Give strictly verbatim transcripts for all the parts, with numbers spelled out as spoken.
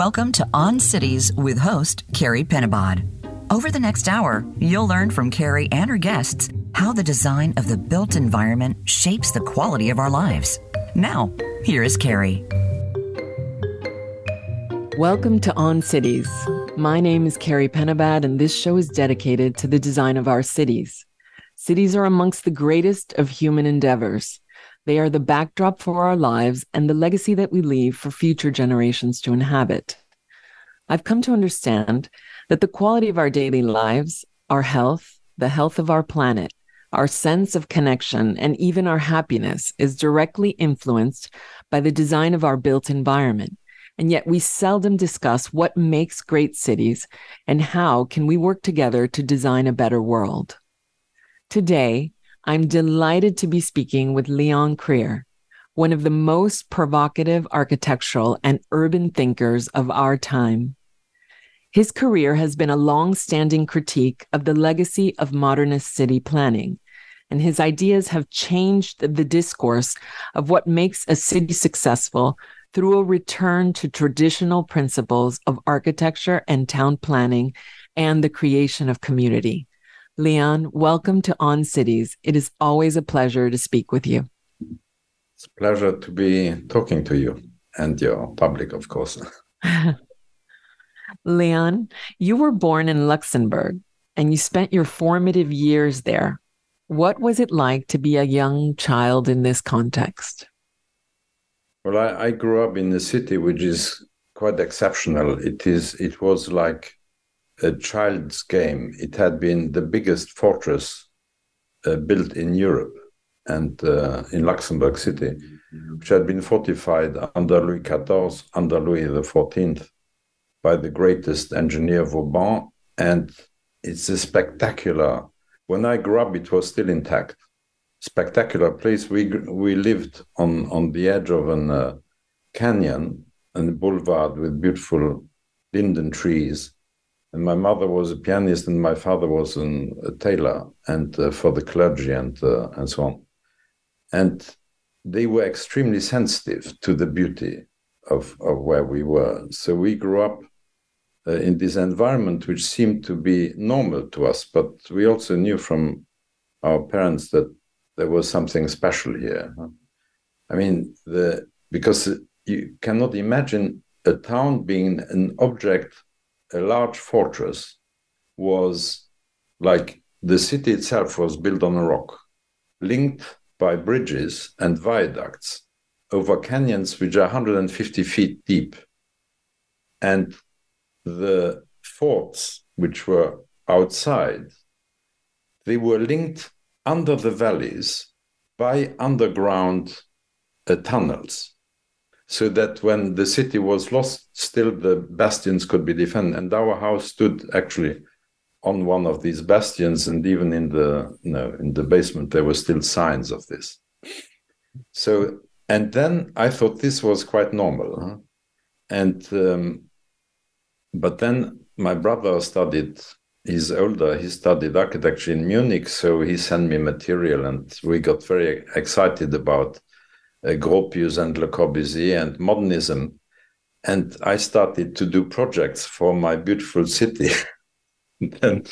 Welcome to On Cities with host Carie Penabad. Over the next hour, you'll learn from Carie and her guests how the design of the built environment shapes the quality of our lives. Now, here is Carie. Welcome to On Cities. My name is Carie Penabad, and this show is dedicated to the design of our cities. Cities are amongst the greatest of human endeavors. They are the backdrop for our lives and the legacy that we leave for future generations to inhabit. I've come to understand that the quality of our daily lives, our health, the health of our planet, our sense of connection, and even our happiness is directly influenced by the design of our built environment. And yet we seldom discuss what makes great cities and how can we work together to design a better world. Today, I'm delighted to be speaking with Léon Krier, one of the most provocative architectural and urban thinkers of our time. His career has been a long-standing critique of the legacy of modernist city planning, and his ideas have changed the discourse of what makes a city successful through a return to traditional principles of architecture and town planning and the creation of community. Léon, welcome to On Cities. It is always a pleasure to speak with you. It's a pleasure to be talking to you and your public, of course. Léon, you were born in Luxembourg and you spent your formative years there. What was it like to be a young child in this context? Well, I, I grew up in a city which is quite exceptional. It is. It was like a child's game. It had been the biggest fortress uh, built in Europe and uh, in Luxembourg City, which had been fortified under Louis the Fourteenth, under Louis the Fourteenth, by the greatest engineer Vauban. And it's a spectacular, when I grew up, it was still intact. Spectacular place. We we lived on, on the edge of an uh, canyon and a boulevard with beautiful linden trees. And my mother was a pianist and my father was an, a tailor and uh, for the clergy and uh, and so on. And they were extremely sensitive to the beauty of, of where we were. So we grew up uh, in this environment, which seemed to be normal to us. But we also knew from our parents that there was something special here. I mean, the because you cannot imagine a town being an object. A large fortress was like the city itself was built on a rock, linked by bridges and viaducts over canyons which are one hundred fifty feet deep. And the forts which were outside, they were linked under the valleys by underground uh, tunnels. So that when the city was lost, still the bastions could be defended. And our house stood actually on one of these bastions, and even in the you know, in the basement, there were still signs of this. So, and then I thought this was quite normal. Huh? And um, but then my brother studied, he's older, he studied architecture in Munich, so he sent me material and we got very excited about Uh, Gropius and Le Corbusier and modernism. And I started to do projects for my beautiful city. And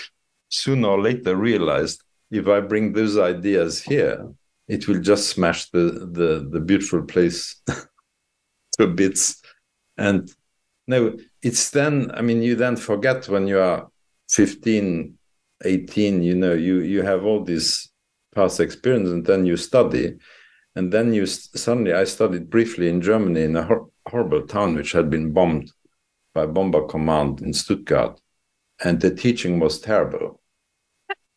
sooner or later realized if I bring those ideas here, it will just smash the, the, the beautiful place to bits. And no, it's then, I mean, you then forget when you are fifteen, eighteen, you know, you, you have all this past experience and then you study. And then you suddenly, I studied briefly in Germany in a hor- horrible town which had been bombed by Bomber Command in Stuttgart. And the teaching was terrible.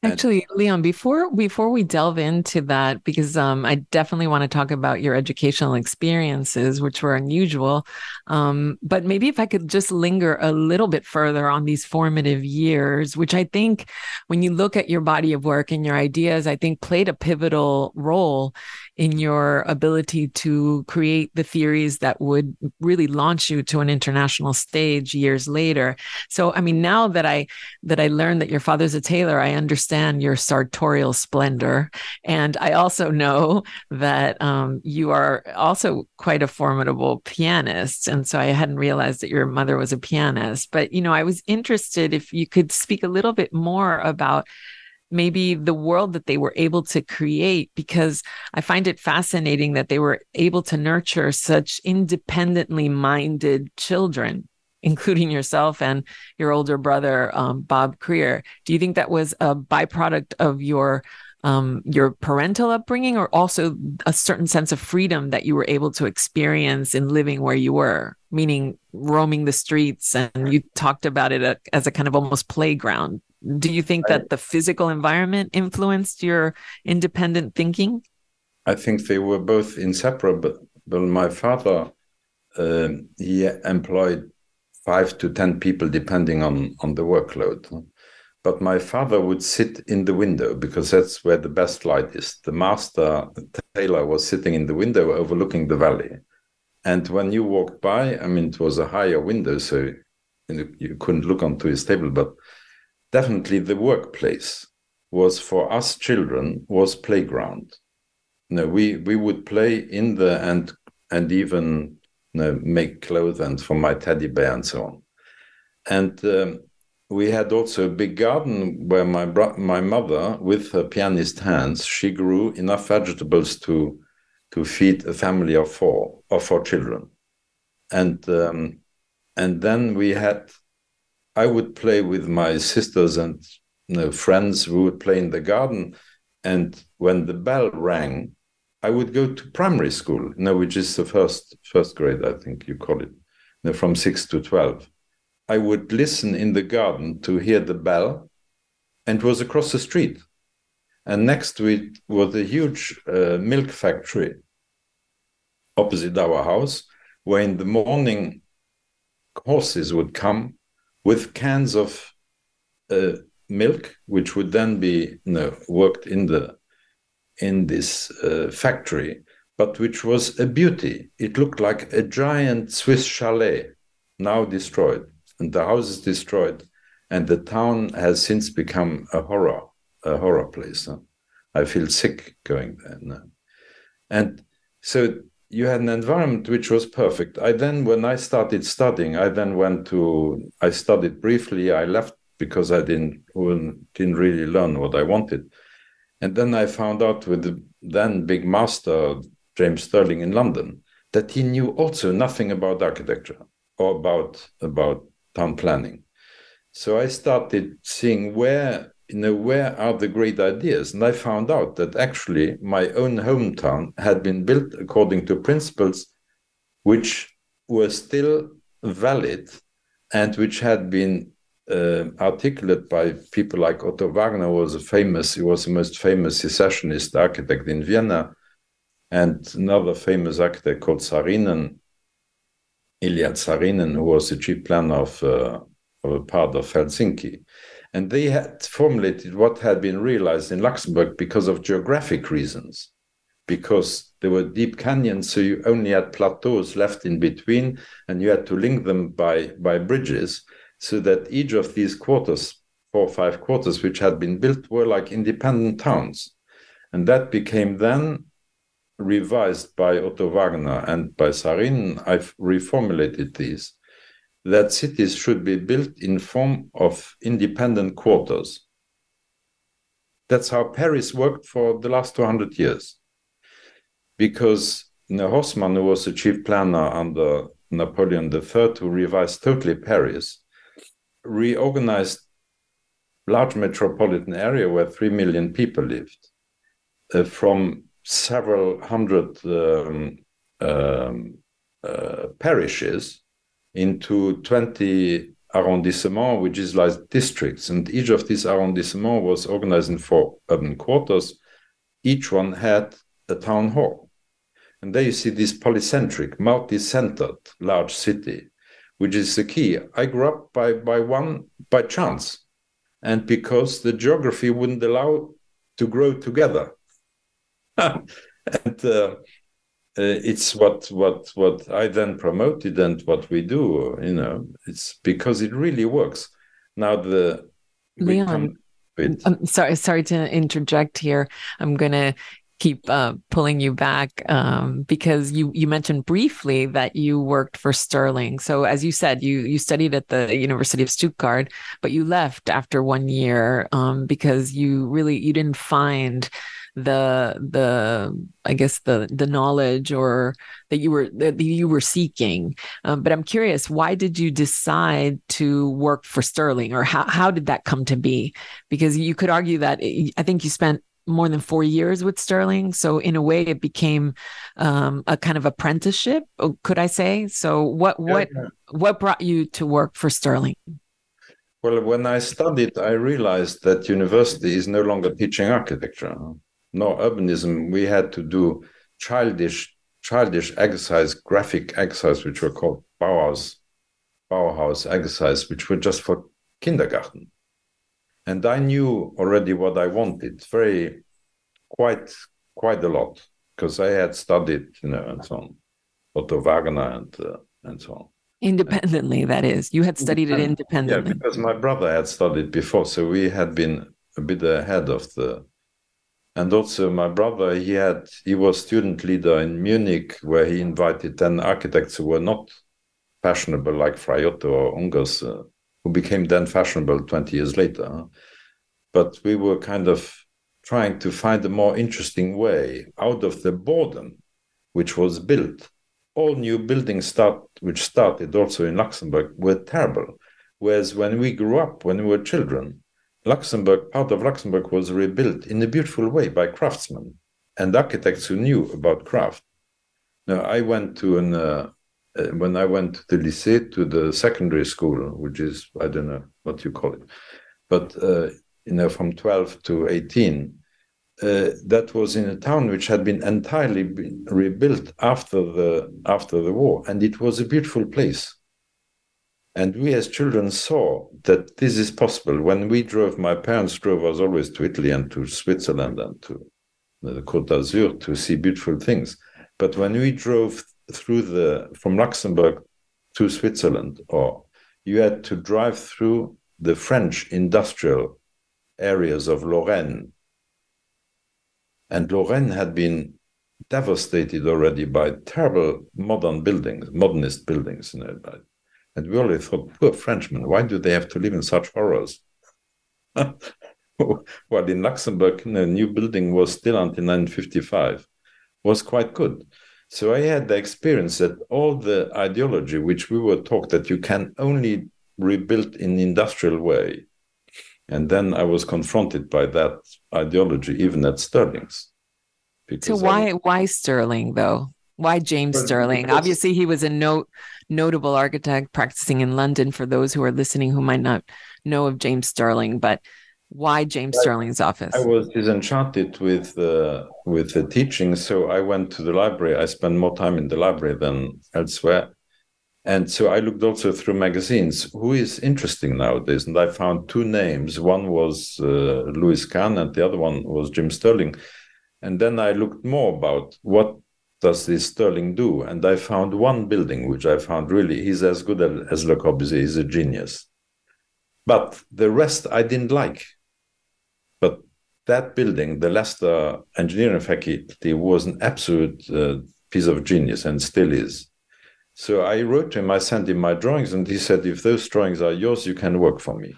Actually, and- Léon, before before we delve into that, because um, I definitely want to talk about your educational experiences, which were unusual. Um, but maybe if I could just linger a little bit further on these formative years, which I think when you look at your body of work and your ideas, I think played a pivotal role in your ability to create the theories that would really launch you to an international stage years later. So, I mean, now that I that I learned that your father's a tailor, I understand your sartorial splendor. And I also know that um, you are also quite a formidable pianist. And so I hadn't realized that your mother was a pianist. But, you know, I was interested if you could speak a little bit more about maybe the world that they were able to create, because I find it fascinating that they were able to nurture such independently minded children, including yourself and your older brother, um, Bob Krier. Do you think that was a byproduct of your um, your parental upbringing, or also a certain sense of freedom that you were able to experience in living where you were, meaning roaming the streets? And you talked about it as a kind of almost playground. Do you think that the physical environment influenced your independent thinking? I think they were both inseparable. My father, uh, he employed five to ten people, depending on, on the workload. But my father would sit in the window because that's where the best light is. The master, the tailor, was sitting in the window overlooking the valley. And when you walked by, I mean, it was a higher window, so you couldn't look onto his table, but definitely the workplace was, for us children, was playground. You know, we, we would play in the, and, and even you know, make clothes and for my teddy bear and so on. And um, we had also a big garden where my, bro- my mother, with her pianist hands, she grew enough vegetables to, to feed a family of four, or four children. And, um, and then we had... I would play with my sisters and you know, friends who would play in the garden. And when the bell rang, I would go to primary school, you know, which is the first first grade, I think you call it, you know, from six to twelve. I would listen in the garden to hear the bell, and it was across the street. And next to it was a huge uh, milk factory opposite our house, where in the morning horses would come with cans of uh, milk, which would then be you know, worked in the in this uh, factory, but which was a beauty. It looked like a giant Swiss chalet, now destroyed, and the house is destroyed, and the town has since become a horror, a horror place. Huh? I feel sick going there now. And so you had an environment which was perfect. I then, when I started studying, I then went to, I studied briefly, I left because I didn't, didn't really learn what I wanted. And then I found out with the then big master, James Stirling in London, that he knew also nothing about architecture or about, about town planning. So I started seeing where, you know, where are the great ideas? And I found out that actually my own hometown had been built according to principles which were still valid and which had been uh, articulated by people like Otto Wagner, who was a famous, he was the most famous secessionist architect in Vienna, and another famous architect called Saarinen, Ilya Saarinen, who was the chief planner of, uh, of a part of Helsinki. And they had formulated what had been realized in Luxembourg because of geographic reasons, because there were deep canyons, so you only had plateaus left in between, and you had to link them by, by bridges, so that each of these quarters, four or five quarters, which had been built were like independent towns. And that became then revised by Otto Wagner and by Saarinen. I've reformulated these, that cities should be built in form of independent quarters. That's how Paris worked for the last two hundred years. Because you know, Haussmann, who was the chief planner under Napoleon the Third, who revised totally Paris, reorganized large metropolitan area where three million people lived, uh, from several hundred um, um, uh, parishes into twenty arrondissements, which is like districts. And each of these arrondissements was organized in four urban quarters. Each one had a town hall. And there you see this polycentric, multi-centered large city, which is the key. I grew up by, by one, by chance, and because the geography wouldn't allow to grow together. And uh, Uh, it's what what what I then promoted and what we do, you know. It's because it really works. Now the Leon, I'm sorry, sorry to interject here. I'm gonna keep uh, pulling you back um, because you you mentioned briefly that you worked for Stirling. So as you said, you you studied at the University of Stuttgart, but you left after one year um, because you really you didn't find. the the I guess the the knowledge or that you were that you were seeking. Um, but I'm curious, why did you decide to work for Stirling, or how how did that come to be? Because you could argue that it, I think you spent more than four years with Stirling, so in a way it became um, a kind of apprenticeship, could I say? So what what yeah, yeah. what brought you to work for Stirling? Well, when I studied, I realized that university is no longer teaching architecture. No urbanism. We had to do childish, childish exercise, graphic exercise, which were called Bauhaus, Bauhaus exercise, which were just for kindergarten. And I knew already what I wanted, very, quite, quite a lot, because I had studied, you know, and so on, Otto Wagner and uh, and so on. Independently, and, that is, you had studied it independently. Yeah, because my brother had studied before, so we had been a bit ahead of the. And also my brother, he had he was student leader in Munich, where he invited ten architects who were not fashionable, like Friotto or Ungers, uh, who became then fashionable twenty years later. But we were kind of trying to find a more interesting way out of the boredom, which was built. All new buildings start, which started also in Luxembourg, were terrible. Whereas when we grew up, when we were children, Luxembourg, part of Luxembourg was rebuilt in a beautiful way by craftsmen and architects who knew about craft. Now, I went to an, uh, uh, when I went to the lycée, to the secondary school, which is, I don't know what you call it, but, uh, you know, from twelve to eighteen, uh, that was in a town which had been entirely been rebuilt after the, after the war. And it was a beautiful place. And we as children saw that this is possible. When we drove, my parents drove us always to Italy and to Switzerland and to the Côte d'Azur to see beautiful things. But when we drove through the from Luxembourg to Switzerland, or you had to drive through the French industrial areas of Lorraine. And Lorraine had been devastated already by terrible modern buildings, modernist buildings, you know, by and we only thought, poor Frenchmen, why do they have to live in such horrors? Well, in Luxembourg, you know, new building was still until nineteen fifty-five, was quite good. So I had the experience that all the ideology which we were taught that you can only rebuild in industrial way. And then I was confronted by that ideology, even at Stirling's. So why, was... why Stirling, though? Why James well, Stirling? Because... Obviously, he was a note... notable architect practicing in London, for those who are listening who might not know of James Stirling, but why James I, Stirling's office? I was disenchanted with uh, with the teaching, so I went to the library. I spent more time in the library than elsewhere. And so I looked also through magazines, who is interesting nowadays, and I found two names. One was uh, Louis Kahn and the other one was Jim Stirling. And then I looked more about what does this Stirling do? And I found one building, which I found really, he's as good as Le Corbusier, he's a genius. But the rest I didn't like. But that building, the Leicester Engineering Faculty, was an absolute uh, piece of genius and still is. So I wrote to him, I sent him my drawings, and he said, if those drawings are yours, you can work for me.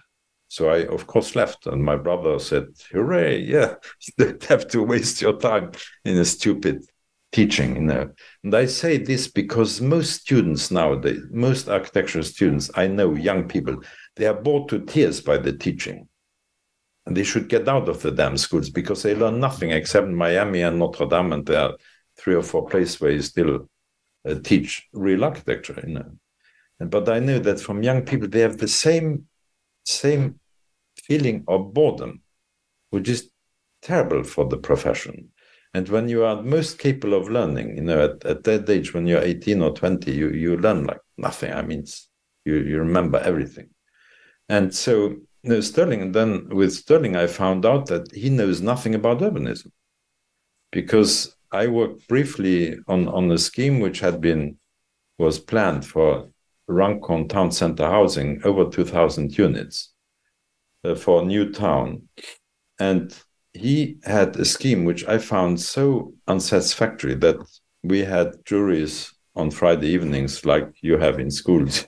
So I, of course, left. And my brother said, hooray, yeah, you don't have to waste your time in a stupid teaching, you know. And I say this because most students nowadays, most architectural students, I know young people, they are bored to tears by the teaching. And they should get out of the damn schools because they learn nothing except Miami and Notre Dame, and there are three or four places where you still uh, teach real architecture, you know. And, but I know that from young people, they have the same, same feeling of boredom, which is terrible for the profession. And when you are most capable of learning, you know, at, at that age, when you're eighteen or twenty, you, you learn like nothing. I mean, you, you remember everything. And so, you know, Stirling, and then with Stirling, I found out that he knows nothing about urbanism because I worked briefly on, on a scheme which had been, was planned for Runcorn Town Center housing, over two thousand units uh, for a new town. And he had a scheme which I found so unsatisfactory that we had juries on Friday evenings like you have in schools.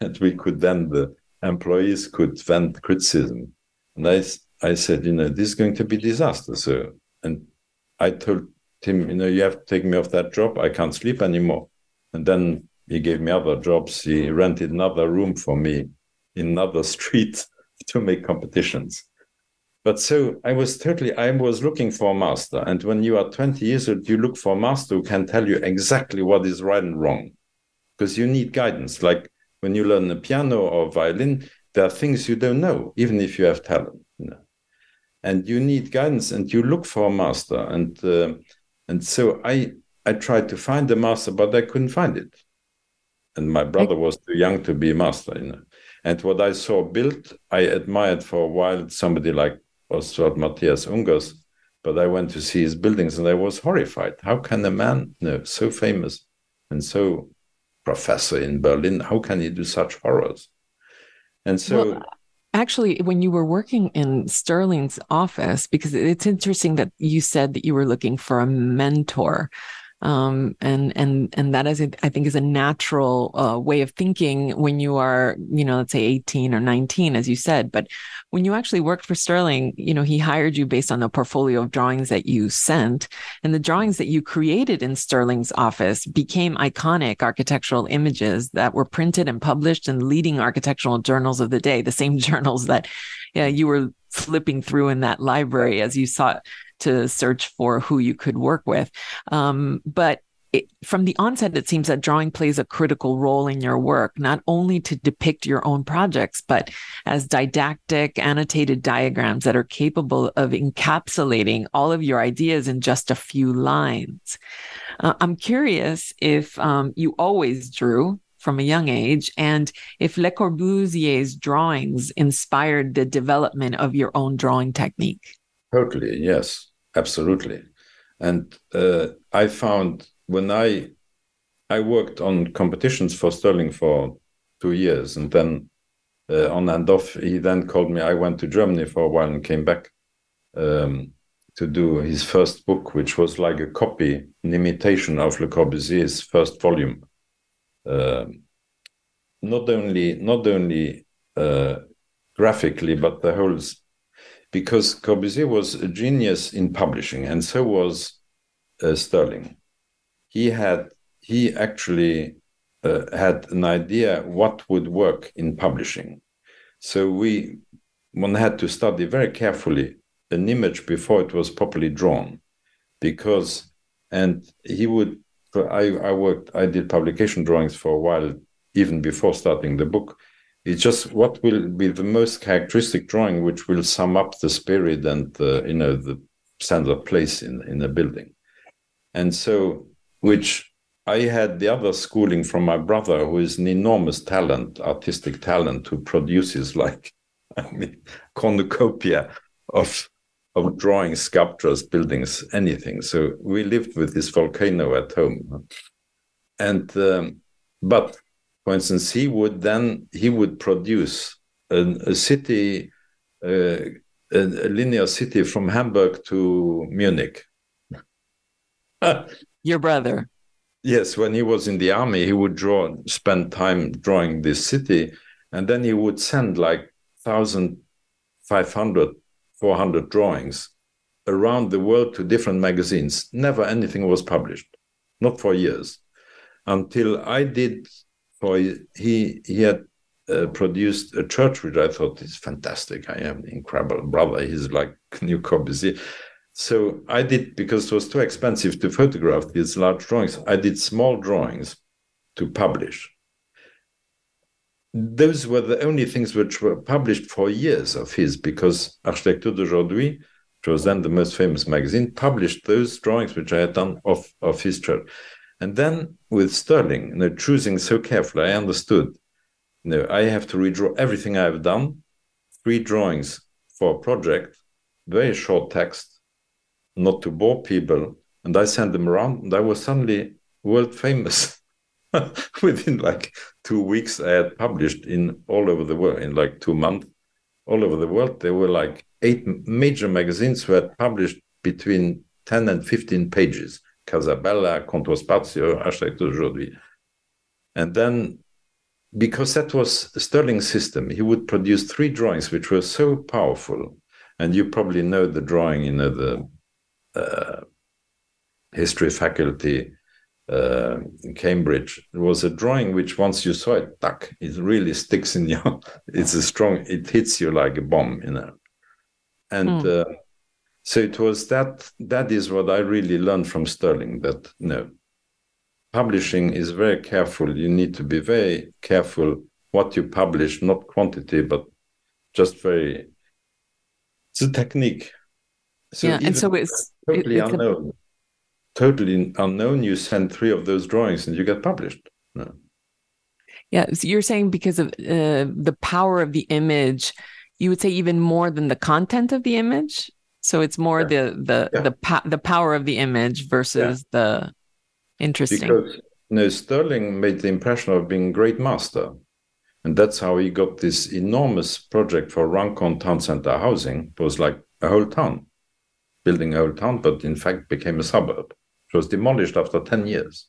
And we could then, the employees could vent criticism. And I, I said, you know, this is going to be disastrous. So, and I told him, you know, you have to take me off that job. I can't sleep anymore. And then he gave me other jobs. He rented another room for me in another street to make competitions. But so I was totally, I was looking for a master. And when you are twenty years old, you look for a master who can tell you exactly what is right and wrong. Because you need guidance. Like when you learn the piano or violin, there are things you don't know, even if you have talent. You know? And you need guidance and you look for a master. And uh, and so I, I tried to find the master, but I couldn't find it. And my brother was too young to be a master. You know? And what I saw built, I admired for a while somebody like Oswald Matthias Ungers, but I went to see his buildings and I was horrified. How can a man, you know, so famous and so professor in Berlin, how can he do such horrors? And so... Well, actually, when you were working in Stirling's office, because it's interesting that you said that you were looking for a mentor, um, and and and that is, I think, is a natural uh, way of thinking when you are, you know, let's say eighteen or nineteen, as you said. But when you actually worked for Stirling, you know, he hired you based on the portfolio of drawings that you sent, and the drawings that you created in Stirling's office became iconic architectural images that were printed and published in leading architectural journals of the day, the same journals that yeah, you were flipping through in that library as you saw it, to search for who you could work with. Um, but it, from the onset, it seems that drawing plays a critical role in your work, not only to depict your own projects, but as didactic, annotated diagrams that are capable of encapsulating all of your ideas in just a few lines. Uh, I'm curious if um, you always drew from a young age, and if Le Corbusier's drawings inspired the development of your own drawing technique. Totally, yes, absolutely. And uh, I found when I I worked on competitions for Stirling for two years, and then uh, on and off, he then called me. I went to Germany for a while and came back um, to do his first book, which was like a copy, an imitation of Le Corbusier's first volume. Uh, not only, not only uh, graphically, but the whole... Because Corbusier was a genius in publishing, and so was uh, Stirling. He had he actually uh, had an idea what would work in publishing. So we one had to study very carefully an image before it was properly drawn, because and he would. I, I worked. I did publication drawings for a while, even before starting the book. It's just what will be the most characteristic drawing which will sum up the spirit and the, you know, the sense of place in, in a building. And so, which I had the other schooling from my brother, who is an enormous talent, artistic talent, who produces like, I mean, cornucopia of, of drawings, sculptures, buildings, anything. So we lived with this volcano at home. And, um, but... For instance, he would then he would produce an, a city, uh, a, a linear city from Hamburg to Munich. Your brother. Yes, when he was in the army, he would draw, spend time drawing this city, and then he would send like fifteen hundred, four hundred drawings around the world to different magazines. Never anything was published, not for years, until I did. So he he had uh, produced a church which I thought is fantastic. I am an incredible brother. He's like new Corbusier. So I did, because it was too expensive to photograph these large drawings, I did small drawings to publish. Those were the only things which were published for years of his, because Architecture d'aujourd'hui, which was then the most famous magazine, published those drawings which I had done of, of his church. And then with Stirling, you know, choosing so carefully, I understood, you know, I have to redraw everything I've done, three drawings for a project, very short text, not to bore people, and I sent them around, and I was suddenly world famous. Within like two weeks, I had published in all over the world. In like two months, all over the world, there were like eight major magazines who had published between ten and fifteen pages. Casabella, Controspazio, Architecture d'aujourd'hui. And then, because that was Stirling's system, he would produce three drawings which were so powerful. And you probably know the drawing, you know, the uh, history faculty uh, in Cambridge. It was a drawing which once you saw it, tuck, it really sticks in your, it's a strong, it hits you like a bomb, you know. And mm. uh, so it was that, that is what I really learned from Stirling, that, you know, publishing is very careful. You need to be very careful what you publish, not quantity, but just very, it's a technique. So yeah, and so it's totally it, it's unknown. A... Totally unknown, you send three of those drawings and you get published. No. Yeah, so you're saying because of uh, the power of the image, you would say even more than the content of the image? So it's more yeah. the the yeah. the, po the power of the image versus yeah. the... Interesting. Because you know, Stirling made the impression of being a great master. And that's how he got this enormous project for Runcorn Town Centre housing. It was like a whole town, building a whole town, but in fact became a suburb. It was demolished after ten years.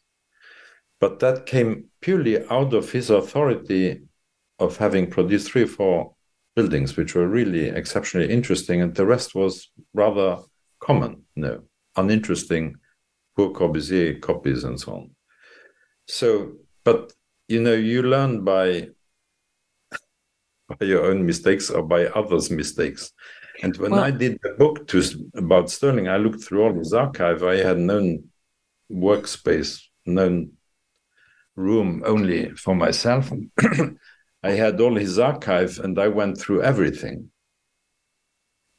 But that came purely out of his authority of having produced three or four buildings, which were really exceptionally interesting. And the rest was rather common, you know, uninteresting, poor Corbusier copies and so on. So, but, you know, you learn by, by your own mistakes or by others' mistakes. And when well, I did the book to, about Stirling, I looked through all his archive. I had no workspace, no room only for myself. I had all his archive and I went through everything.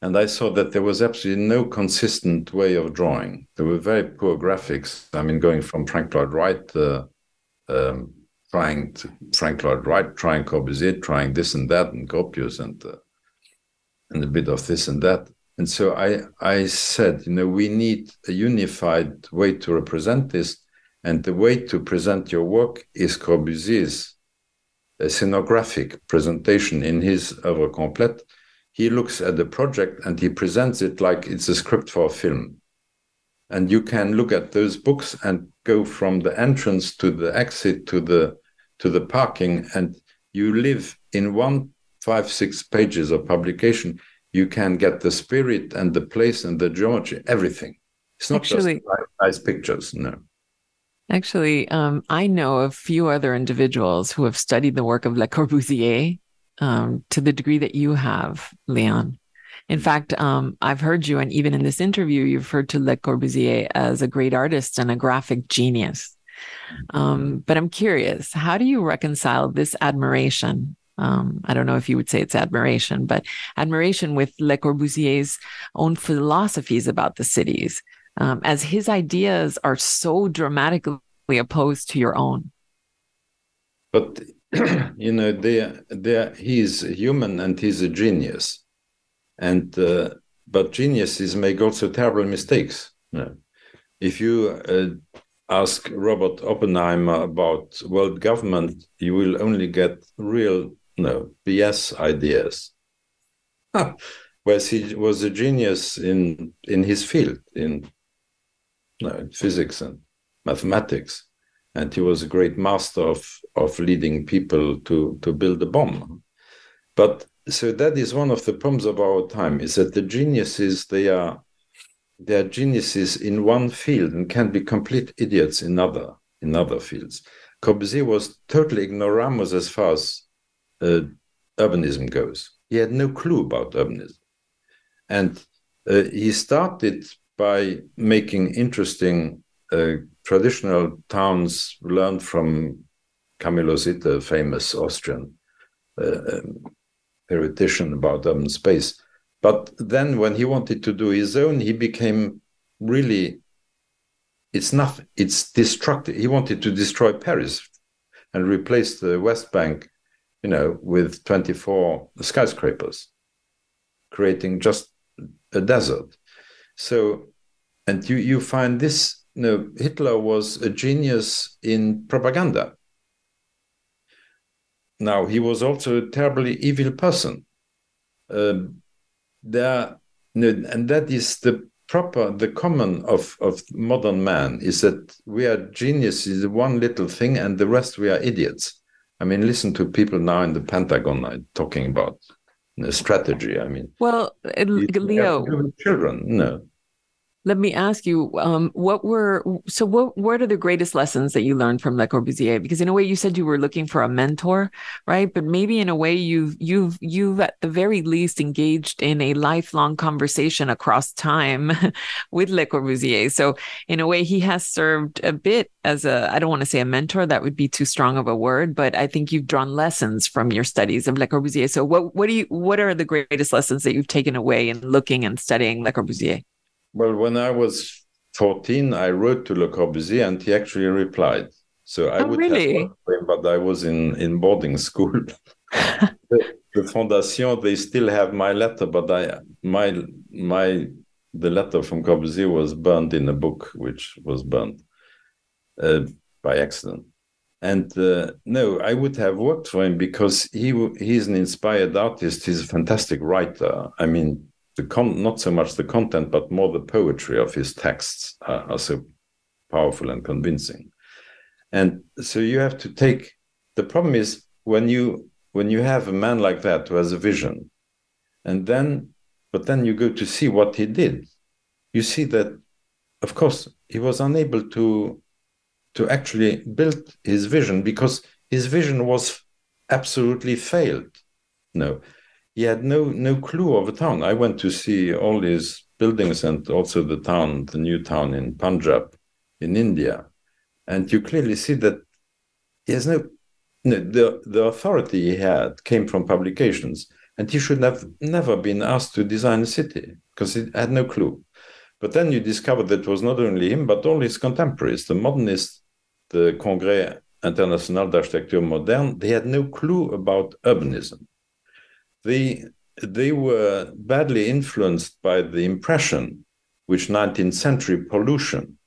And I saw that there was absolutely no consistent way of drawing. There were very poor graphics. I mean, going from Frank Lloyd Wright, uh, um, trying to Frank Lloyd Wright, trying Corbusier, trying this and that, and Gropius, and uh, and a bit of this and that. And so I I said, you know, we need a unified way to represent this, and the way to present your work is Corbusier's uh, scenographic presentation in his œuvre complète. He looks at the project and he presents it like it's a script for a film. And you can look at those books and go from the entrance to the exit to the to the parking, and you live in one, five, six pages of publication. You can get the spirit and the place and the geometry, everything. It's not actually, just nice pictures, no. Actually, um, I know a few other individuals who have studied the work of Le Corbusier Um, to the degree that you have, Leon. In fact, um, I've heard you, and even in this interview, you've referred to Le Corbusier as a great artist and a graphic genius. Um, but I'm curious, how do you reconcile this admiration? Um, I don't know if you would say it's admiration, but admiration with Le Corbusier's own philosophies about the cities, um, as his ideas are so dramatically opposed to your own. But you know, they're, they're, he's a human and he's a genius. And uh, but geniuses make also terrible mistakes. Yeah. If you uh, ask Robert Oppenheimer about world government, you will only get real, no, B S ideas. Huh. Whereas he was a genius in, in his field, in, no, in physics and mathematics. And he was a great master of, of leading people to, to build a bomb. But so that is one of the problems of our time, is that the geniuses, they are, they are geniuses in one field and can be complete idiots in other, in other fields. Corbusier was totally ignoramus as far as uh, urbanism goes. He had no clue about urbanism. And uh, he started by making interesting uh, traditional towns, learned from Camillo Sitte, a famous Austrian uh, theoretician about urban space. But then when he wanted to do his own, he became really, it's nothing, it's destructive. He wanted to destroy Paris and replace the West Bank, you know, with twenty-four skyscrapers, creating just a desert. So And you, you find this, you know, Hitler was a genius in propaganda. Now, he was also a terribly evil person. Um, there, you know, and that is the proper, the common of, of modern man, is that we are geniuses, one little thing, and the rest we are idiots. I mean, listen to people now in the Pentagon talking about you know, strategy. I mean, well, it, it, Leo, children, no. Let me ask you, um, what were, so what, what are the greatest lessons that you learned from Le Corbusier? Because in a way you said you were looking for a mentor, right? But maybe in a way you've, you've, you've at the very least engaged in a lifelong conversation across time with Le Corbusier. So in a way he has served a bit as a, I don't want to say a mentor, that would be too strong of a word, but I think you've drawn lessons from your studies of Le Corbusier. So what, what do you, what are the greatest lessons that you've taken away in looking and studying Le Corbusier? Well, when I was fourteen, I wrote to Le Corbusier, and he actually replied. So I oh, would really? have talked to him, but I was in, in boarding school. the, the Fondation, they still have my letter, but I my my the letter from Corbusier was burned in a book, which was burned uh, by accident. And uh, no, I would have worked for him because he he's an inspired artist. He's a fantastic writer. I mean. The con- not so much the content, but more the poetry of his texts are, are so powerful and convincing. And so you have to take, the problem is when you when you have a man like that who has a vision, and then, but then you go to see what he did, you see that, of course, he was unable to, to actually build his vision because his vision was absolutely failed. No. He had no no clue of a town. I went to see all these buildings and also the town, the new town in Punjab, in India, and you clearly see that he has no, no the the authority he had came from publications, and he should have never been asked to design a city because he had no clue. But then you discover that it was not only him but all his contemporaries, the modernists, the Congrès International d'Architecture Moderne. They had no clue about urbanism. They, they were badly influenced by the impression which nineteenth century pollution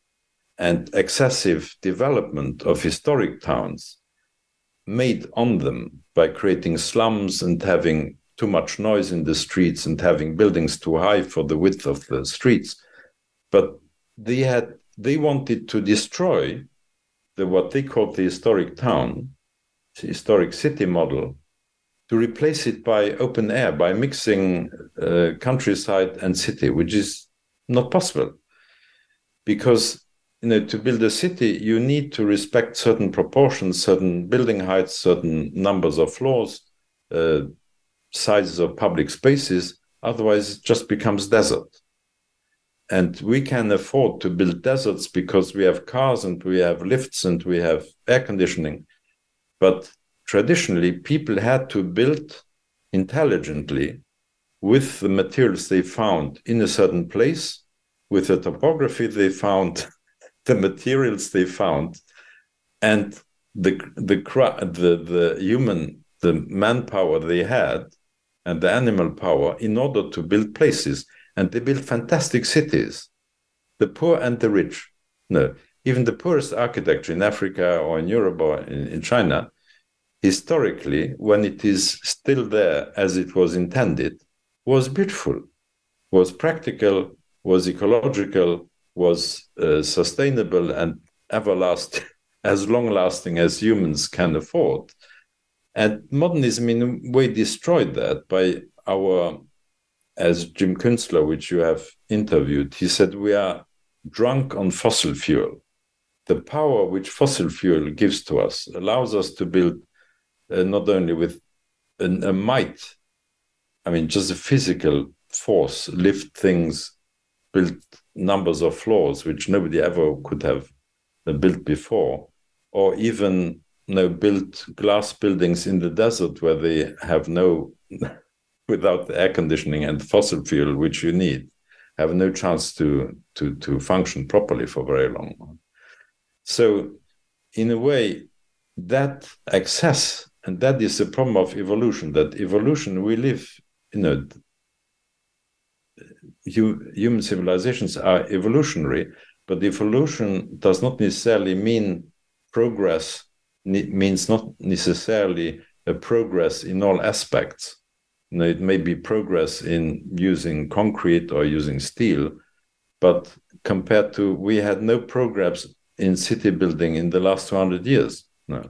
and excessive development of historic towns made on them by creating slums and having too much noise in the streets and having buildings too high for the width of the streets. But they had they wanted to destroy the what they called the historic town, the historic city model, to replace it by open air, by mixing uh, countryside and city, which is not possible. Because you know, to build a city, you need to respect certain proportions, certain building heights, certain numbers of floors, uh, sizes of public spaces. Otherwise, it just becomes desert. And we can afford to build deserts because we have cars and we have lifts and we have air conditioning. But traditionally, people had to build intelligently with the materials they found in a certain place, with the topography they found, the materials they found, and the, the the the human, the manpower they had, and the animal power in order to build places. And they built fantastic cities, the poor and the rich. No, even the poorest architecture in Africa or in Europe or in, in China, historically, when it is still there as it was intended, was beautiful, was practical, was ecological, was uh, sustainable and everlasting, as long-lasting as humans can afford. And modernism in a way destroyed that by our, as Jim Kunstler, which you have interviewed, he said, we are drunk on fossil fuel. The power which fossil fuel gives to us allows us to build Uh, not only with an, a might, I mean, just a physical force, lift things, build numbers of floors, which nobody ever could have built before, or even you know, built glass buildings in the desert where they have no, without the air conditioning and fossil fuel, which you need, have no chance to, to, to function properly for very long. So in a way, that excess, and that is the problem of evolution, that evolution, we live, you know, hu human civilizations are evolutionary, but the evolution does not necessarily mean progress, means not necessarily a progress in all aspects. You know, it may be progress in using concrete or using steel, but compared to, we had no progress in city building in the last two hundred years. No.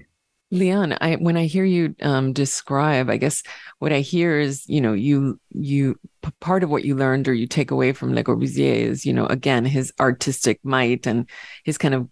Leon, I, when I hear you um, describe, I guess what I hear is, you know, you, you, part of what you learned or you take away from Le Corbusier is, you know, again, his artistic might and his kind of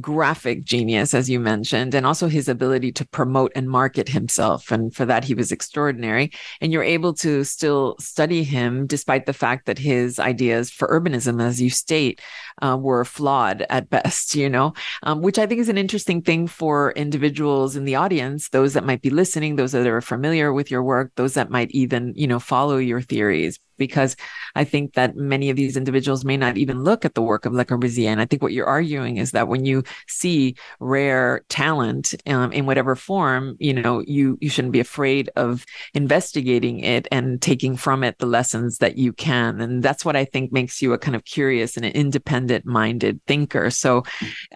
graphic genius, as you mentioned, and also his ability to promote and market himself. And for that, he was extraordinary. And you're able to still study him, despite the fact that his ideas for urbanism, as you state, uh, were flawed at best, you know, um, which I think is an interesting thing for individuals in the audience, those that might be listening, those that are familiar with your work, those that might even, you know, follow your theories, because I think that many of these individuals may not even look at the work of Le Corbusier. And I think what you're arguing is that when you see rare talent um, in whatever form, you know, you, you shouldn't be afraid of investigating it and taking from it the lessons that you can. And that's what I think makes you a kind of curious and an independent-minded thinker. So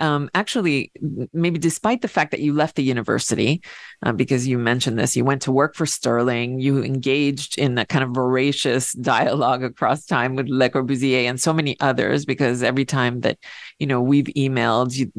um, actually, maybe despite the fact that you left the university, uh, because you mentioned this, you went to work for Stirling, you engaged in that kind of voracious dialogue across time with Le Corbusier and so many others, because every time that, you know, we've emailed, you,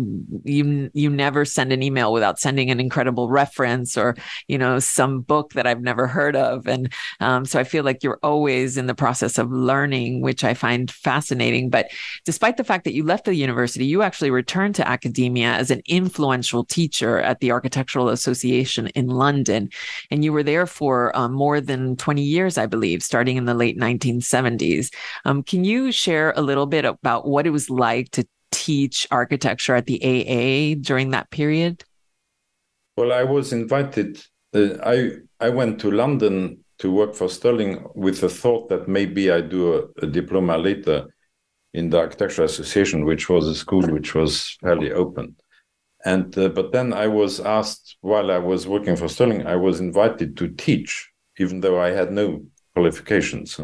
you you never send an email without sending an incredible reference or, you know, some book that I've never heard of. And um, so I feel like you're always in the process of learning, which I find fascinating. But despite the fact that you left the university, you actually returned to academia as an influential teacher at the Architectural Association in London. And you were there for uh, more than twenty years, I believe, starting in the late nineteen seventies. Um, can you share a little bit about what it was like to teach architecture at the A A during that period? Well, I was invited. Uh, I I went to London to work for Stirling with the thought that maybe I do a, a diploma later in the Architectural Association, which was a school which was fairly open. And uh, but then I was asked, while I was working for Stirling, I was invited to teach, even though I had no qualifications.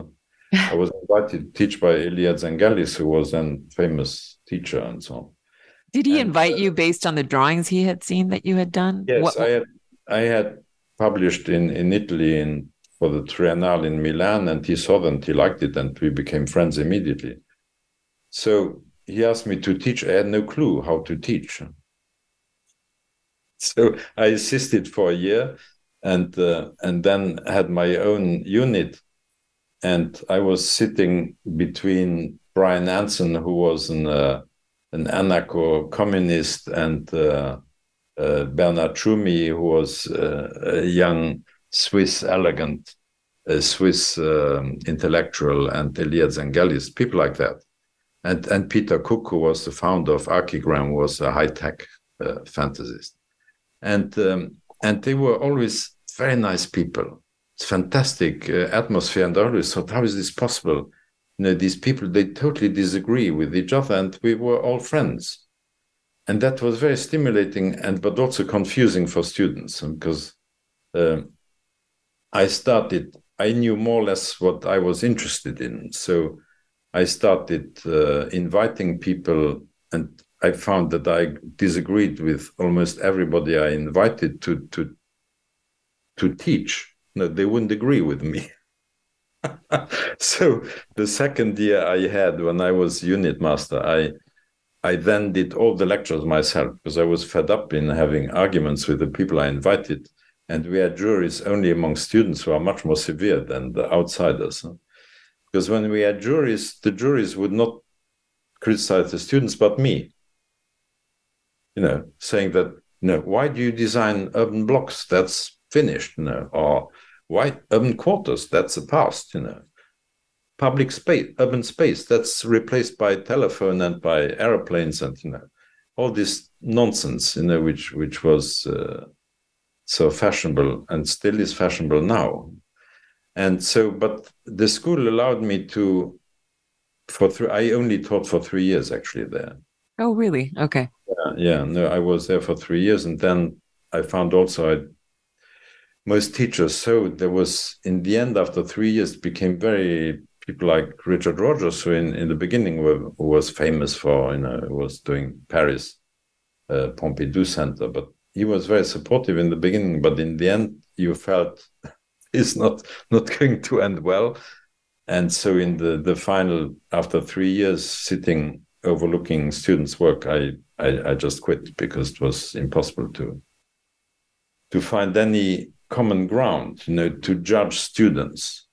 I was invited to teach by Elia Zenghelis, who was then famous teacher and so on. Did he and, invite uh, you based on the drawings he had seen that you had done? Yes, what, I had I had published in, in Italy in for the Triennale in Milan, and he saw them, he liked it, and we became friends immediately. So he asked me to teach. I had no clue how to teach. So I assisted for a year, and uh, and then had my own unit. And I was sitting between Brian Anson, who was an uh, an anarcho-communist, and uh, uh, Bernard Trumi, who was uh, a young Swiss elegant, a Swiss um, intellectual, and Elia Zenghelis, people like that. And and Peter Cook, who was the founder of Archigram, was a high-tech uh, fantasist. And, um, and they were always very nice people. Fantastic uh, atmosphere, and I always thought, how is this possible? You know, these people, they totally disagree with each other, and we were all friends, and that was very stimulating, and but also confusing for students, because uh, I started, I knew more or less what I was interested in, so I started uh, inviting people, and I found that I disagreed with almost everybody I invited to to to teach. No, they wouldn't agree with me. So the second year I had, when I was unit master, I I then did all the lectures myself, because I was fed up in having arguments with the people I invited. And we had juries only among students, who are much more severe than the outsiders. Because when we had juries, the juries would not criticize the students, but me. You know, saying that, no, why do you design urban blocks? That's finished, you know, or white urban quarters, that's the past, you know. Public space, urban space, that's replaced by telephone and by airplanes and, you know, all this nonsense, you know, which, which was uh, so fashionable and still is fashionable now. And so, but the school allowed me to, for three, I only taught for three years actually there. Oh, really? Okay. Yeah, yeah, no, I was there for three years, and then I found also I most teachers, so there was, in the end, after three years, became very, people like Richard Rogers, who in, in the beginning were, was famous for, you know, was doing Paris, uh, Pompidou Center, but he was very supportive in the beginning, but in the end you felt it's not, not going to end well. And so in the, the final, after three years sitting, overlooking students' work, I, I, I just quit because it was impossible to to find any common ground, you know, to judge students.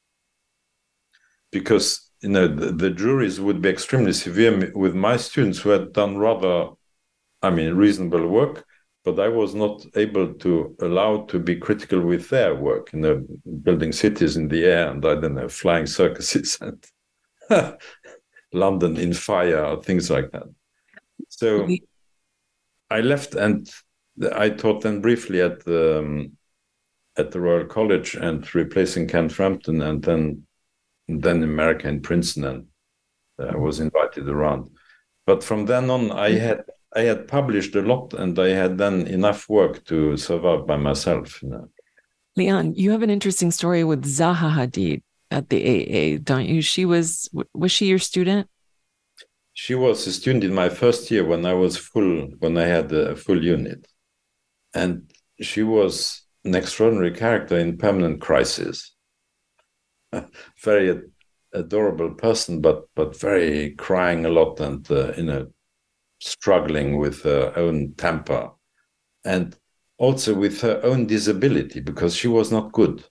Because, you know, the, the juries would be extremely severe with my students who had done rather, I mean, reasonable work, but I was not able to allow to be critical with their work, you know, building cities in the air and, I don't know, flying circuses and London in fire or things like that. So okay. I left and I taught then briefly at the, um, at the Royal College and replacing Kent Frampton, and then then in America in Princeton, and I uh, was invited around. But from then on, I had I had published a lot, and I had done enough work to survive by myself. You know. Leon, you have an interesting story with Zaha Hadid at the A A, don't you? She was was she your student? She was a student in my first year when I was full when I had a full unit, and she was an extraordinary character in permanent crisis. Very ad- adorable person, but but very crying a lot and uh, you know, struggling with her own temper, and also with her own disability, because she was not good.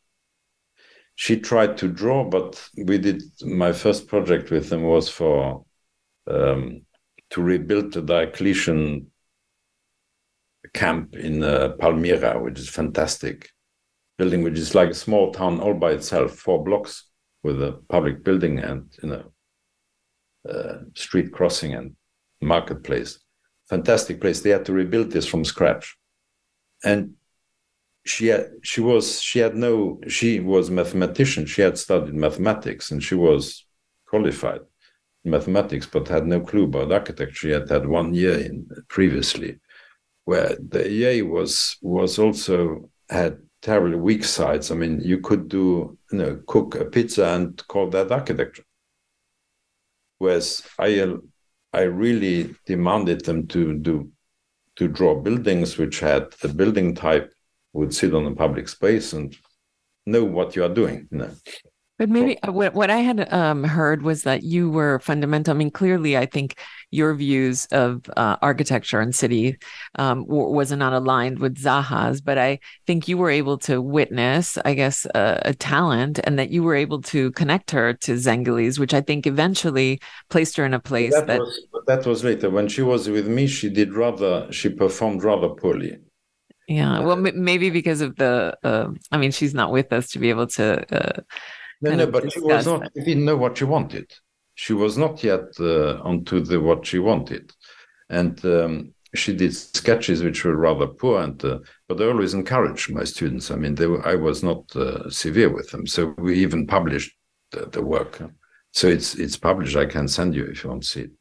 She tried to draw, but we did. My first project with them was for um, to rebuild the Diocletian camp in uh, Palmyra, which is fantastic. Building which is like a small town all by itself, four blocks with a public building and, you know, uh, street crossing and marketplace. Fantastic place. They had to rebuild this from scratch, and she had, she was she had no she was a mathematician. She had studied mathematics and she was qualified in mathematics, but had no clue about architecture. She had had one year in previously, where the E A was was also had. Terribly weak sides. I mean, you could do, you know, cook a pizza and call that architecture. Whereas I, I really demanded them to do, to draw buildings which had the building type, would sit on a public space and know what you are doing. You know. But maybe what what I had um, heard was that you were fundamental. I mean, clearly, I think your views of uh, architecture and city um, w- was not aligned with Zaha's, but I think you were able to witness, I guess, a, a talent, and that you were able to connect her to Zenghelis, which I think eventually placed her in a place that. That was, that was later. When she was with me, she did rather, she performed rather poorly. Yeah, well, m- maybe because of the, uh, I mean, she's not with us to be able to. Uh, No, no, but she was not. She didn't know what she wanted. She was not yet uh, onto the what she wanted, and um, she did sketches which were rather poor. And uh, but I always encouraged my students. I mean, they were, I was not uh, severe with them, so we even published the, the work. So it's it's published. I can send you if you want to see it.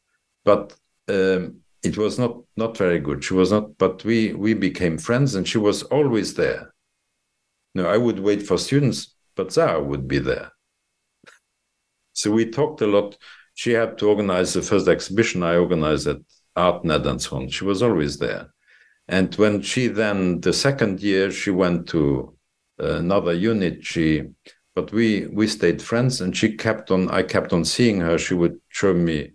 But um, it was not not very good. She was not. But we we became friends, and she was always there. No, I would wait for students. But Zara would be there. So we talked a lot. She had to organize the first exhibition I organized at ArtNet and so on. She was always there. And when she then, the second year, she went to another unit. She, but we we stayed friends, and she kept on, I kept on seeing her. She would show me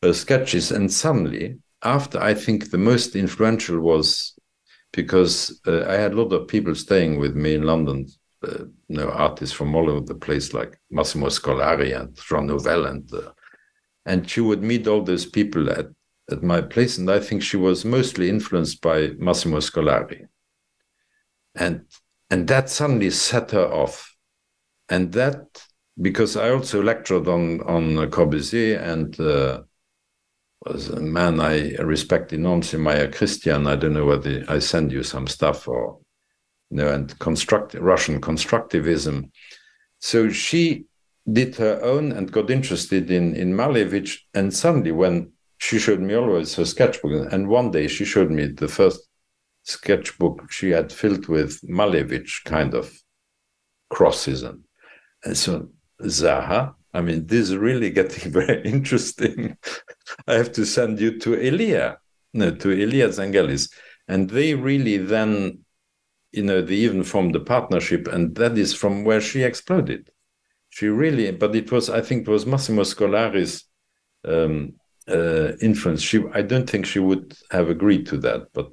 her sketches. And suddenly, after, I think the most influential was, because uh, I had a lot of people staying with me in London, Uh, you know, artists from all over the place, like Massimo Scolari and Jean Nouvel, and uh, and she would meet all those people at, at my place, and I think she was mostly influenced by Massimo Scolari, and and that suddenly set her off, and that because I also lectured on on Le Corbusier and uh, was a man I respect enormously, Maya Christian. I don't know whether I send you some stuff or. No, and construct, Russian constructivism. So she did her own and got interested in, in Malevich. And suddenly, when she showed me always her sketchbook, and one day she showed me the first sketchbook she had filled with Malevich kind of crosses. And, and so Zaha I mean, this is really getting very interesting. I have to send you to Elia, no, to Elia Zenghelis. And they really then, you know, they even formed the partnership, and that is from where she exploded. She really, but it was, I think it was Massimo Scolari's um, uh, influence. She, I don't think she would have agreed to that, but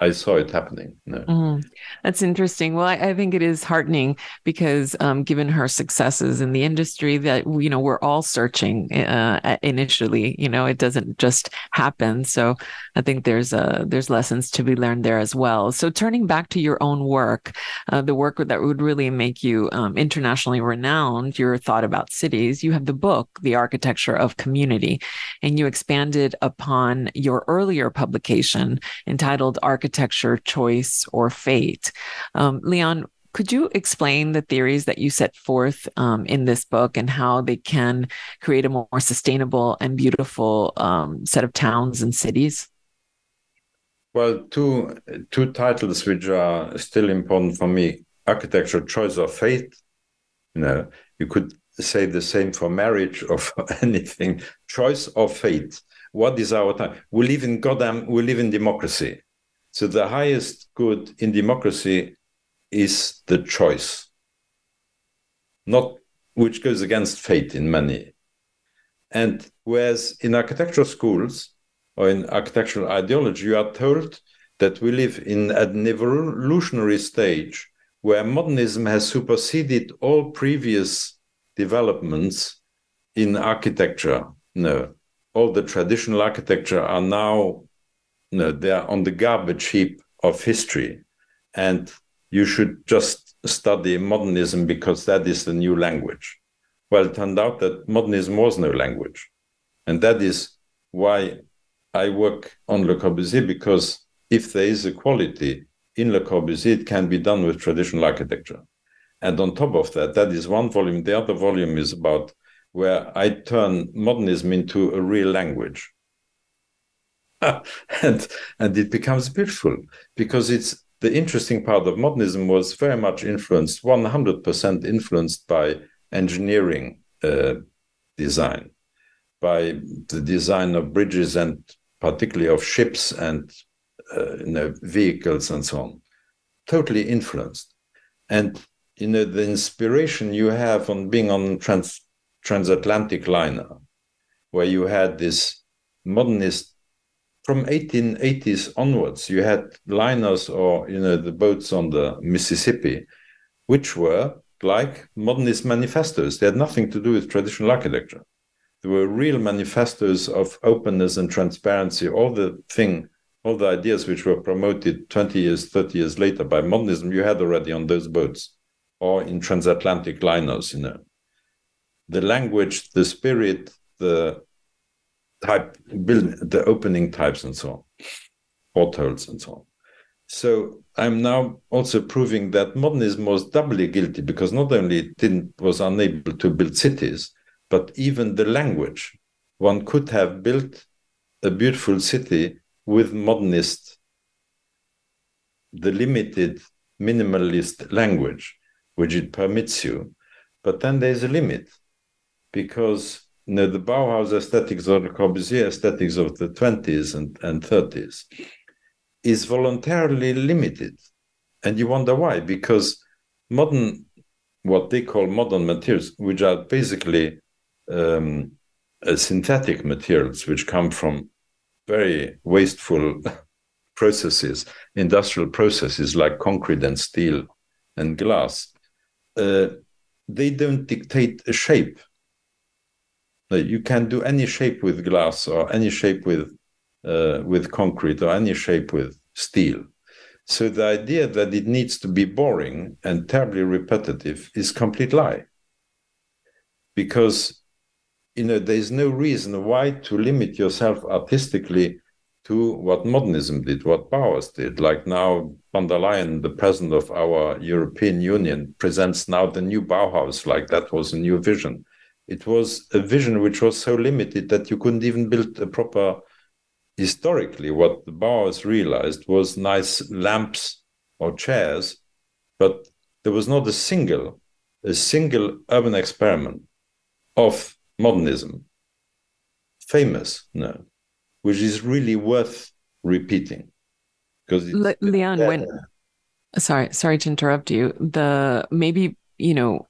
I saw it happening. No. Mm, that's interesting. Well, I, I think it is heartening because, um, given her successes in the industry, that you know we're all searching uh, initially. You know, it doesn't just happen. So, I think there's uh, there's lessons to be learned there as well. So, turning back to your own work, uh, the work that would really make you um, internationally renowned, your thought about cities. You have the book, The Architecture of Community, and you expanded upon your earlier publication entitled Architecture. Architecture, Choice, or Fate. Um, Leon, could you explain the theories that you set forth um, in this book and how they can create a more sustainable and beautiful um, set of towns and cities? Well, two, two titles which are still important for me, Architecture, Choice, or Fate. You know, you could say the same for marriage or for anything. Choice or fate? What is our time? We live in goddamn, we live in democracy. So the highest good in democracy is the choice, not which goes against fate in many. And whereas in architectural schools or in architectural ideology, you are told that we live in an evolutionary stage where modernism has superseded all previous developments in architecture. No, all the traditional architecture are now... No, they are on the garbage heap of history, and you should just study modernism because that is the new language. Well, it turned out that modernism was no language, and that is why I work on Le Corbusier, because if there is a quality in Le Corbusier, it can be done with traditional architecture. And on top of that, that is one volume. The other volume is about where I turn modernism into a real language. and and it becomes beautiful, because it's the interesting part of modernism was very much influenced, one hundred percent influenced by engineering uh, design, by the design of bridges and particularly of ships and uh, you know, vehicles and so on. Totally influenced. And you know the inspiration you have on being on trans transatlantic liner, where you had this modernist. From eighteen eighties onwards, you had liners or, you know, the boats on the Mississippi, which were like modernist manifestos. They had nothing to do with traditional architecture. They were real manifestos of openness and transparency. All the thing, all the ideas which were promoted twenty years, thirty years later by modernism, you had already on those boats or in transatlantic liners, you know. The language, the spirit, the... type building, the opening types and so on, portholes and so on. So I'm now also proving that modernism was doubly guilty, because not only it didn't, was unable to build cities, but even the language. One could have built a beautiful city with modernist, the limited minimalist language, which it permits you. But then there's a limit, because you know, the Bauhaus aesthetics or the Corbusier aesthetics of the twenties and, and thirties is voluntarily limited. And you wonder why, because modern, what they call modern materials, which are basically um, uh, synthetic materials, which come from very wasteful processes, industrial processes like concrete and steel and glass, uh, they don't dictate a shape. You can do any shape with glass or any shape with uh, with concrete or any shape with steel. So the idea that it needs to be boring and terribly repetitive is a complete lie. Because you know there is no reason why to limit yourself artistically to what modernism did, what Bauhaus did. Like now, von der Leyen, the president of our European Union, presents now the new Bauhaus, like that was a new vision. It was a vision which was so limited that you couldn't even build a proper... Historically, what the Bauhaus realized was nice lamps or chairs, but there was not a single, a single urban experiment of modernism, famous now, which is really worth repeating. Because Le- Leon, better. when sorry, sorry to interrupt you. The maybe you know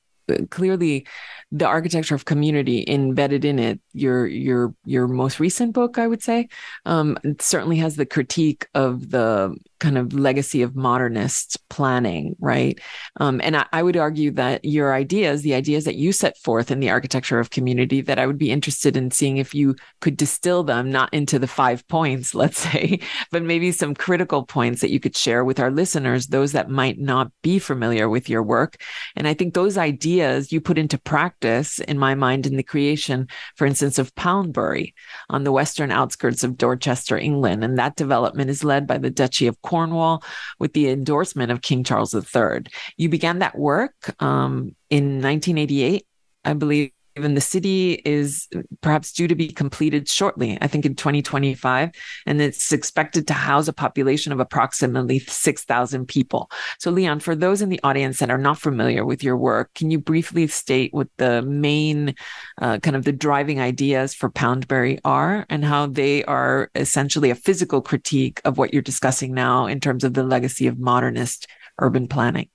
clearly the architecture of community embedded in it. Your your your most recent book, I would say, um, certainly has the critique of the kind of legacy of modernist planning, right? Um, and I, I would argue that your ideas, the ideas that you set forth in the architecture of community, that I would be interested in seeing if you could distill them, not into the five points, let's say, but maybe some critical points that you could share with our listeners, those that might not be familiar with your work. And I think those ideas you put into practice, in my mind, in the creation, for instance, of Poundbury on the western outskirts of Dorchester, England. And that development is led by the Duchy of Cornwall with the endorsement of King Charles the Third. You began that work um, in nineteen eighty-eight, I believe, and the city is perhaps due to be completed shortly, I think in twenty twenty-five, and it's expected to house a population of approximately six thousand people. So, Leon, for those in the audience that are not familiar with your work, can you briefly state what the main uh, kind of the driving ideas for Poundbury are and how they are essentially a physical critique of what you're discussing now in terms of the legacy of modernist urban planning?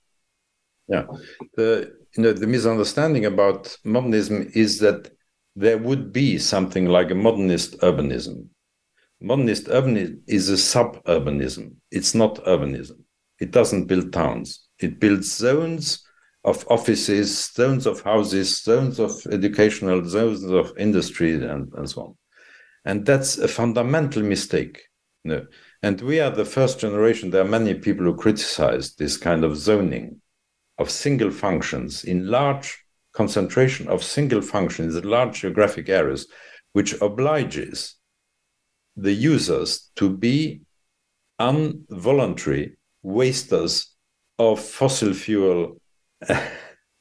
Yeah. The you know, the misunderstanding about modernism is that there would be something like a modernist urbanism. Modernist urbanism is a suburbanism. It's not urbanism. It doesn't build towns. It builds zones of offices, zones of houses, zones of educational, zones of industry, and, and so on. And that's a fundamental mistake. You know? And we are the first generation. There are many people who criticize this kind of zoning of single functions, in large concentration of single functions, in large geographic areas, which obliges the users to be involuntary wasters of fossil fuel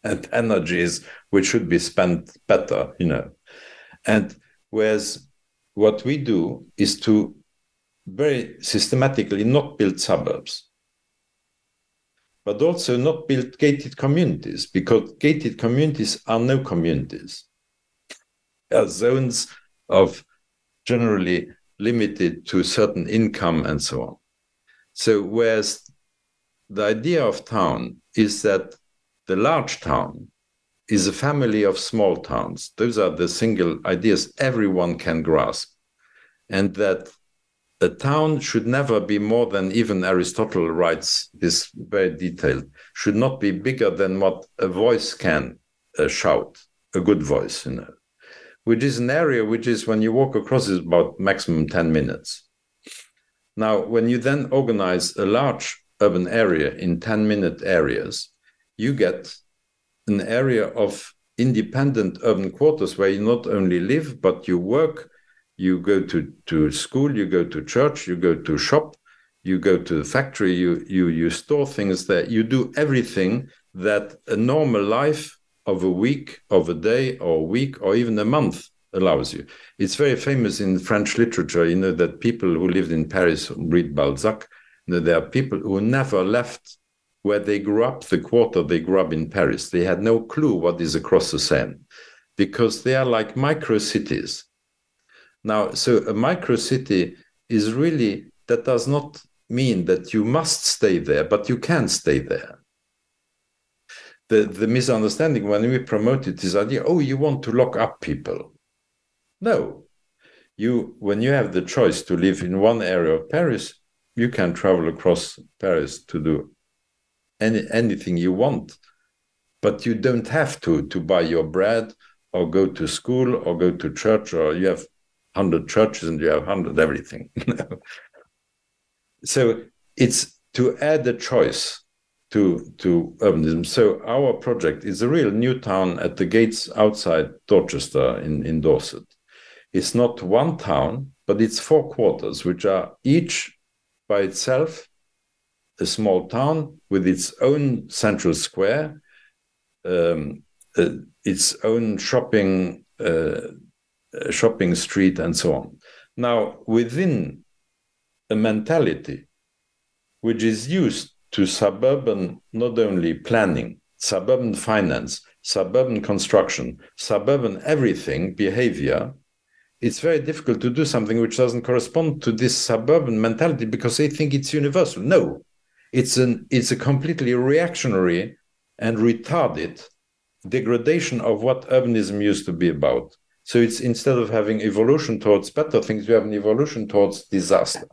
and energies which should be spent better, you know. And whereas what we do is to very systematically not build suburbs, but also not build gated communities, because gated communities are no communities. They are zones of generally limited to certain income and so on. So whereas the idea of town is that the large town is a family of small towns. Those are the single ideas everyone can grasp. And that a town should never be more than, even Aristotle writes this very detailed, should not be bigger than what a voice can uh, shout, a good voice, you know, which is an area which is, when you walk across, is about maximum ten minutes. Now, when you then organize a large urban area in ten-minute areas, you get an area of independent urban quarters where you not only live, but you work. You go to, to school, you go to church, you go to shop, you go to the factory, you, you, you store things there. You do everything that a normal life of a week, of a day, or a week, or even a month allows you. It's very famous in French literature, you know, that people who lived in Paris read Balzac. You know, there are people who never left where they grew up, the quarter they grew up in Paris. They had no clue what is across the Seine, because they are like micro cities. Now, so a microcity is really, that does not mean that you must stay there, but you can stay there. The, the misunderstanding when we promoted this idea, oh, you want to lock up people. No. You, when you have the choice to live in one area of Paris, you can travel across Paris to do any, anything you want, but you don't have to, to buy your bread or go to school or go to church, or you have hundred churches and you have hundred everything. So it's to add a choice to, to urbanism. So our project is a real new town at the gates outside Dorchester in, in Dorset. It's not one town, but it's four quarters, which are each by itself a small town with its own central square, um, uh, its own shopping uh, shopping street and so on. Now, within a mentality which is used to suburban, not only planning, suburban finance, suburban construction, suburban everything, behavior, it's very difficult to do something which doesn't correspond to this suburban mentality because they think it's universal. No, it's an it's a completely reactionary and retarded degradation of what urbanism used to be about. So it's instead of having evolution towards better things, we have an evolution towards disaster,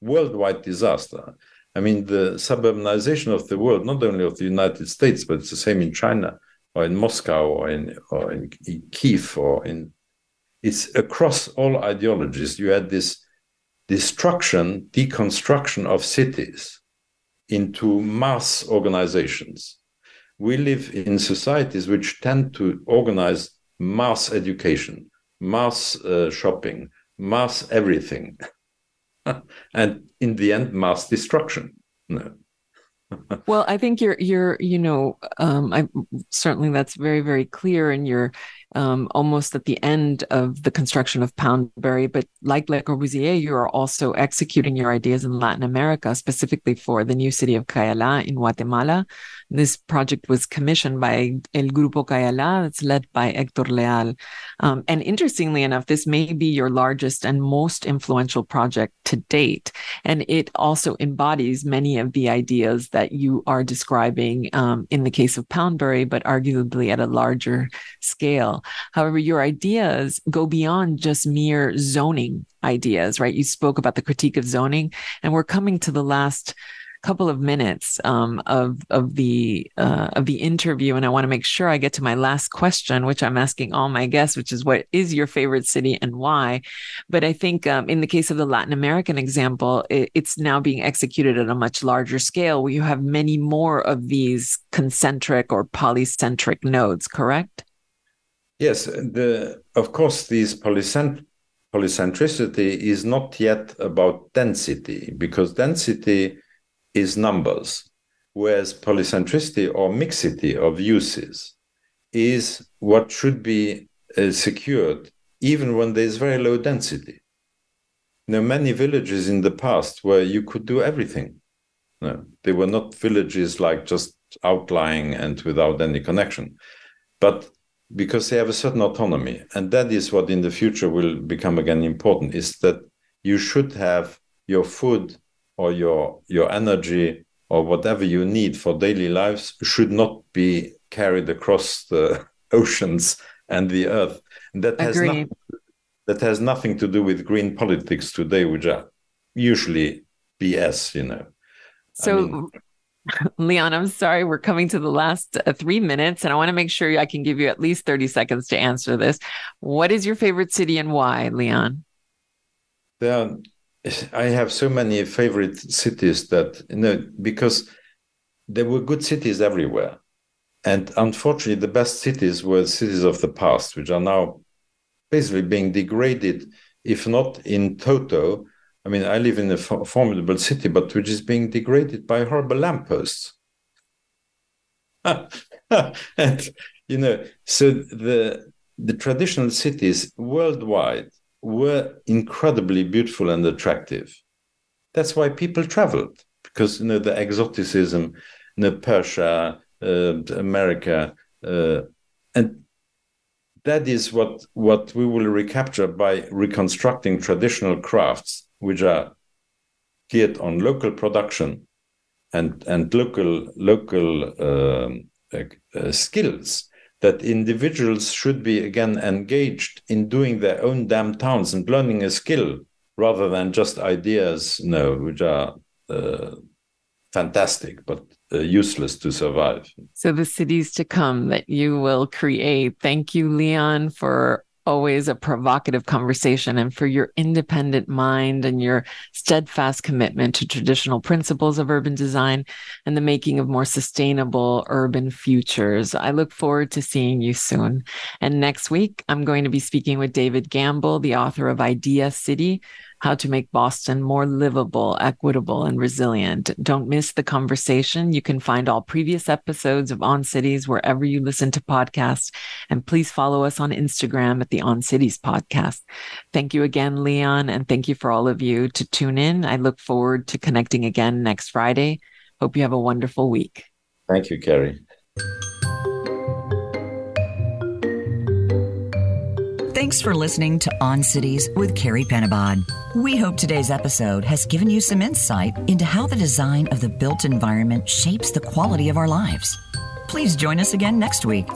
worldwide disaster. I mean, the suburbanization of the world, not only of the United States, but it's the same in China or in Moscow or in or in Kiev or in. It's across all ideologies. You had this destruction, deconstruction of cities into mass organizations. We live in societies which tend to organize mass education, mass uh, shopping, mass everything. And in the end, mass destruction. No. Well, I think you're, you're, you know, um, I certainly that's very, very clear, and you're um, almost at the end of the construction of Poundbury. But like Le Corbusier, you are also executing your ideas in Latin America, specifically for the new city of Cayalá in Guatemala. This project was commissioned by El Grupo Cayalá, that's led by Hector Leal. Um, and interestingly enough, this may be your largest and most influential project to date. And it also embodies many of the ideas that you are describing um, in the case of Poundbury, but arguably at a larger scale. However, your ideas go beyond just mere zoning ideas, right? You spoke about the critique of zoning, and we're coming to the last couple of minutes um, of of the uh, of the interview, and I want to make sure I get to my last question, which I'm asking all my guests, which is, what is your favorite city and why? But I think um, in the case of the Latin American example, it, it's now being executed at a much larger scale, where you have many more of these concentric or polycentric nodes. Correct? Yes, the of course these polycent polycentricity is not yet about density, because density is numbers, whereas polycentricity or mixity of uses is what should be uh, secured even when there's very low density. There are many villages in the past where you could do everything. No, they were not villages like just outlying and without any connection, but because they have a certain autonomy. And that is what in the future will become again important, is that you should have your food or your your energy or whatever you need for daily lives should not be carried across the oceans and the earth. And that has nothing, that has nothing to do with green politics today, which are usually B S, you know. So, I mean, Leon, I'm sorry, we're coming to the last uh, three minutes, and I want to make sure I can give you at least thirty seconds to answer this. What is your favorite city and why, Leon? There are, I have so many favorite cities that, you know, because there were good cities everywhere. And unfortunately, the best cities were cities of the past, which are now basically being degraded, if not in toto. I mean, I live in a for- formidable city, but which is being degraded by horrible lampposts. And, you know, so the the traditional cities worldwide were incredibly beautiful and attractive. That's why people traveled, because, you know, the exoticism, you know, Persia, uh, America, uh, and that is what what we will recapture by reconstructing traditional crafts, which are geared on local production and and local local um, uh, skills. That individuals should be, again, engaged in doing their own damn towns and learning a skill rather than just ideas, you know, which are uh, fantastic, but uh, useless to survive. So the cities to come that you will create. Thank you, Leon, for always a provocative conversation and for your independent mind and your steadfast commitment to traditional principles of urban design and the making of more sustainable urban futures. I look forward to seeing you soon. And next week, I'm going to be speaking with David Gamble, the author of Idea City: How to Make Boston More Livable, Equitable, and Resilient. Don't miss the conversation. You can find all previous episodes of On Cities wherever you listen to podcasts. And please follow us on Instagram at the On Cities podcast. Thank you again, Leon, and thank you for all of you to tune in. I look forward to connecting again next Friday. Hope you have a wonderful week. Thank you, Carie. Thanks for listening to On Cities with Carie Penabad. We hope today's episode has given you some insight into how the design of the built environment shapes the quality of our lives. Please join us again next week